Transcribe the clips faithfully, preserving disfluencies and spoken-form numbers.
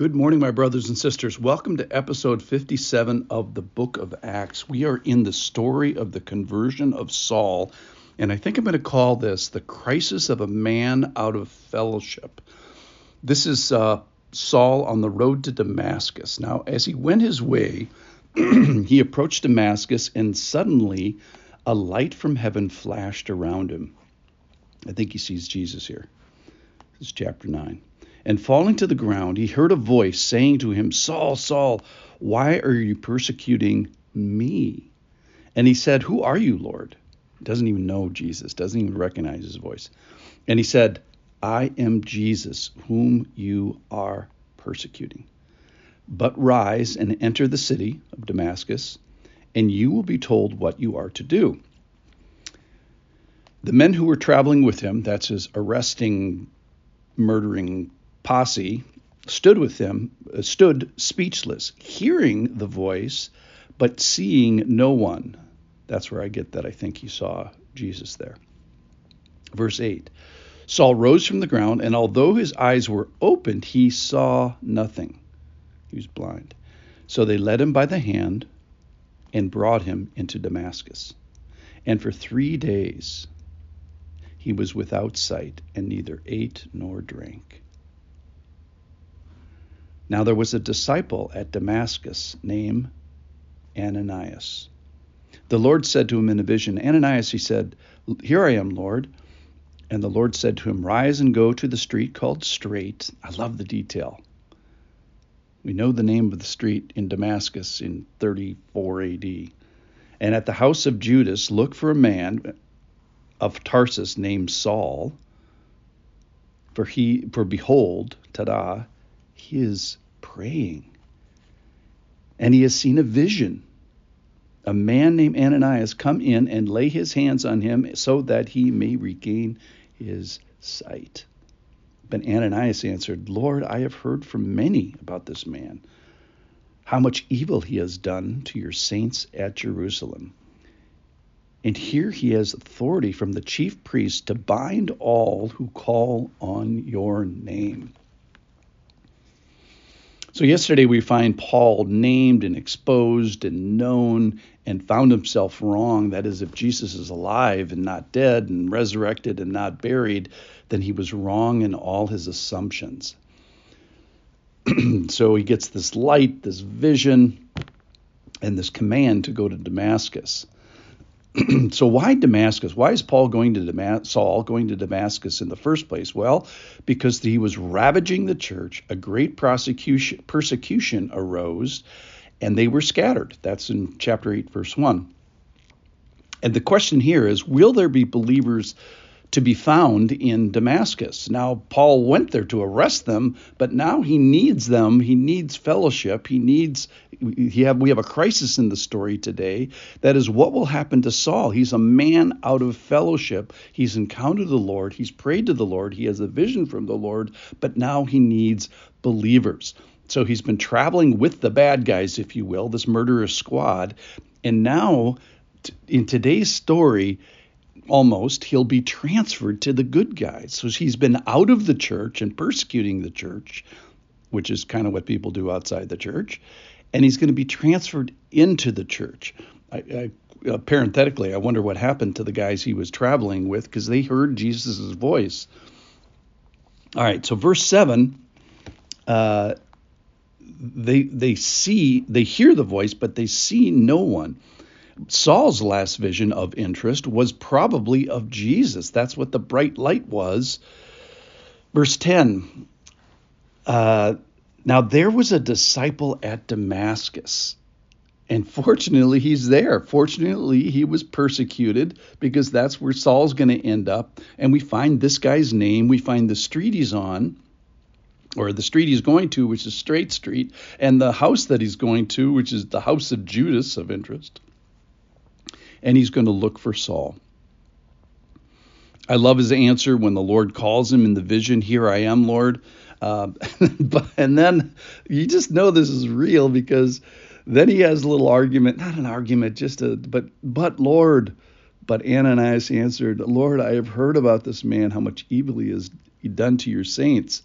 Good morning, my brothers and sisters. Welcome to episode fifty-seven of the Book of Acts. We are in the story of the conversion of Saul, and I think I'm going to call this the crisis of a man out of fellowship. This is uh, Saul on the road to Damascus. Now, as he went his way, he approached Damascus, and suddenly a light from heaven flashed around him. I think he sees Jesus here. This is chapter nine. And falling to the ground, he heard a voice saying to him, "Saul, Saul, why are you persecuting me?" And he said, "Who are you, Lord?" Doesn't even know Jesus, doesn't even recognize his voice. And he said, "I am Jesus, whom you are persecuting. But rise and enter the city of Damascus, and you will be told what you are to do." The men who were traveling with him, that's his arresting, murdering posse, stood with them, stood speechless, hearing the voice, but seeing no one. That's where I get that I think he saw Jesus there. Verse eight, Saul rose from the ground, and although his eyes were opened, he saw nothing. He was blind. So they led him by the hand and brought him into Damascus. And for three days he was without sight and neither ate nor drank. Now there was a disciple at Damascus named Ananias. The Lord said to him in a vision, "Ananias," he said, "Here I am, Lord." And the Lord said to him, "Rise and go to the street called Straight." I love the detail. We know the name of the street in Damascus in thirty-four A D. "And at the house of Judas, look for a man of Tarsus named Saul. For he, for behold, ta-da, he is praying, and he has seen a vision, a man named Ananias come in and lay his hands on him so that he may regain his sight." But Ananias answered, "Lord, I have heard from many about this man, how much evil he has done to your saints at Jerusalem. And here he has authority from the chief priests to bind all who call on your name." So yesterday we find Paul named and exposed and known and found himself wrong. That is, if Jesus is alive and not dead and resurrected and not buried, then he was wrong in all his assumptions. So he gets this light, this vision, and this command to go to Damascus. So why Damascus? Why is Paul going to Damas- Saul going to Damascus in the first place? Well, because he was ravaging the church, a great prosecution, persecution arose, and they were scattered. That's in chapter eight, verse one. And the question here is, will there be believers to be found in Damascus? Now, Paul went there to arrest them, but now he needs them. He needs fellowship. He needs, he have, we have a crisis in the story today. That is, what will happen to Saul? He's a man out of fellowship. He's encountered the Lord. He's prayed to the Lord. He has a vision from the Lord, but now he needs believers. So he's been traveling with the bad guys, if you will, this murderous squad. And now, in today's story, almost, he'll be transferred to the good guys. So he's been out of the church and persecuting the church, which is kind of what people do outside the church, and he's going to be transferred into the church. I, I, uh, parenthetically, I wonder what happened to the guys he was traveling with, because they heard Jesus' voice. All right, so verse seven, uh, they they see, they hear the voice, but they see no one. Saul's last vision of interest was probably of Jesus. That's what the bright light was. Verse ten, uh, now there was a disciple at Damascus, and fortunately he's there. Fortunately, he was persecuted, because that's where Saul's going to end up. And we find this guy's name. We find the street he's on, or the street he's going to, which is Straight Street, and the house that he's going to, which is the house of Judas, of interest. And he's going to look for Saul. I love his answer when the Lord calls him in the vision, "Here I am, Lord." Uh, but, and then you just know this is real, because then he has a little argument, not an argument, just a, but, but Lord, but Ananias answered, "Lord, I have heard about this man, how much evil he has done to your saints."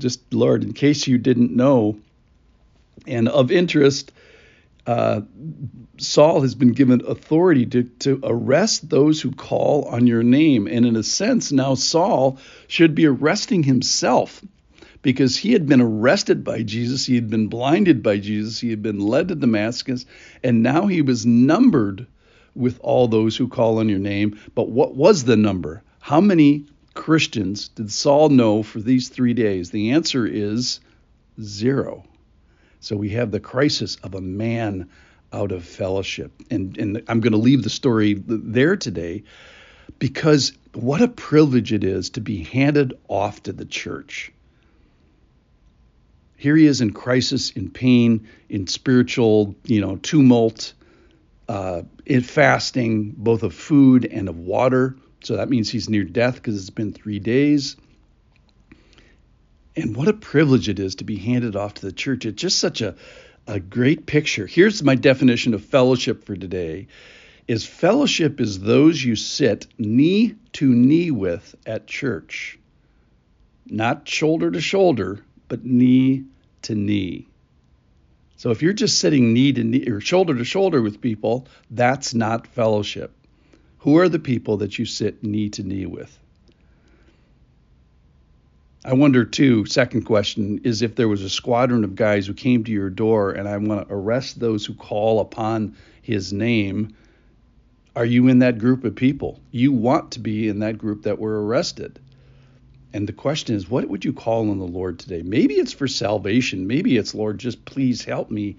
just, Lord, in case you didn't know. And of interest, uh, Saul has been given authority to, to arrest those who call on your name. And in a sense, now Saul should be arresting himself, because he had been arrested by Jesus. He had been blinded by Jesus. He had been led to Damascus. And now he was numbered with all those who call on your name. But what was the number? How many Christians did Saul know for these three days? The answer is zero. So we have the crisis of a man out of fellowship. And, and I'm going to leave the story there today, because what a privilege it is to be handed off to the church. Here he is in crisis, in pain, in spiritual, you know, tumult, uh, in fasting, both of food and of water. So that means he's near death, because it's been three days. And what a privilege it is to be handed off to the church. It's just such a, a great picture. Here's my definition of fellowship for today. Is fellowship is those you sit knee to knee with at church. Not shoulder to shoulder, but knee to knee. So if you're just sitting knee to knee or shoulder to shoulder with people, that's not fellowship. Who are the people that you sit knee to knee with? I wonder too, second question, is if there was a squadron of guys who came to your door and I want to arrest those who call upon his name, are you in that group of people? You want to be in that group that were arrested. And the question is, what would you call on the Lord today? Maybe it's for salvation. Maybe it's, Lord, just please help me.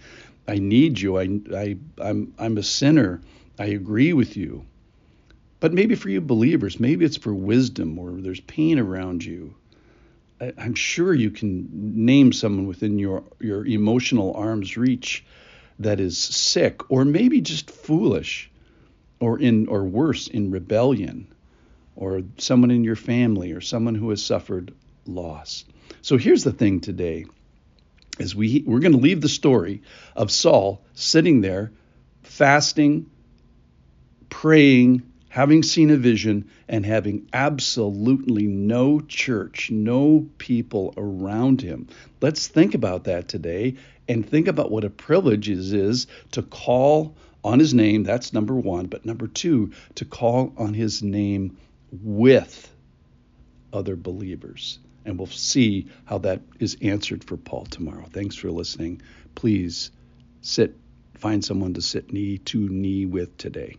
I need you. I, I, I'm, I'm a sinner. I agree with you. But maybe for you believers, maybe it's for wisdom, or there's pain around you. I, I'm sure you can name someone within your, your emotional arm's reach that is sick, or maybe just foolish, or in, or worse, in rebellion, or someone in your family, or someone who has suffered loss. So here's the thing today, is we, we're going to leave the story of Saul sitting there, fasting, praying, having seen a vision, and having absolutely no church, no people around him. Let's think about that today, and think about what a privilege it is to call on his name. That's number one. But number two, to call on his name with other believers. And we'll see how that is answered for Paul tomorrow. Thanks for listening. Please sit, find someone to sit knee to knee with today.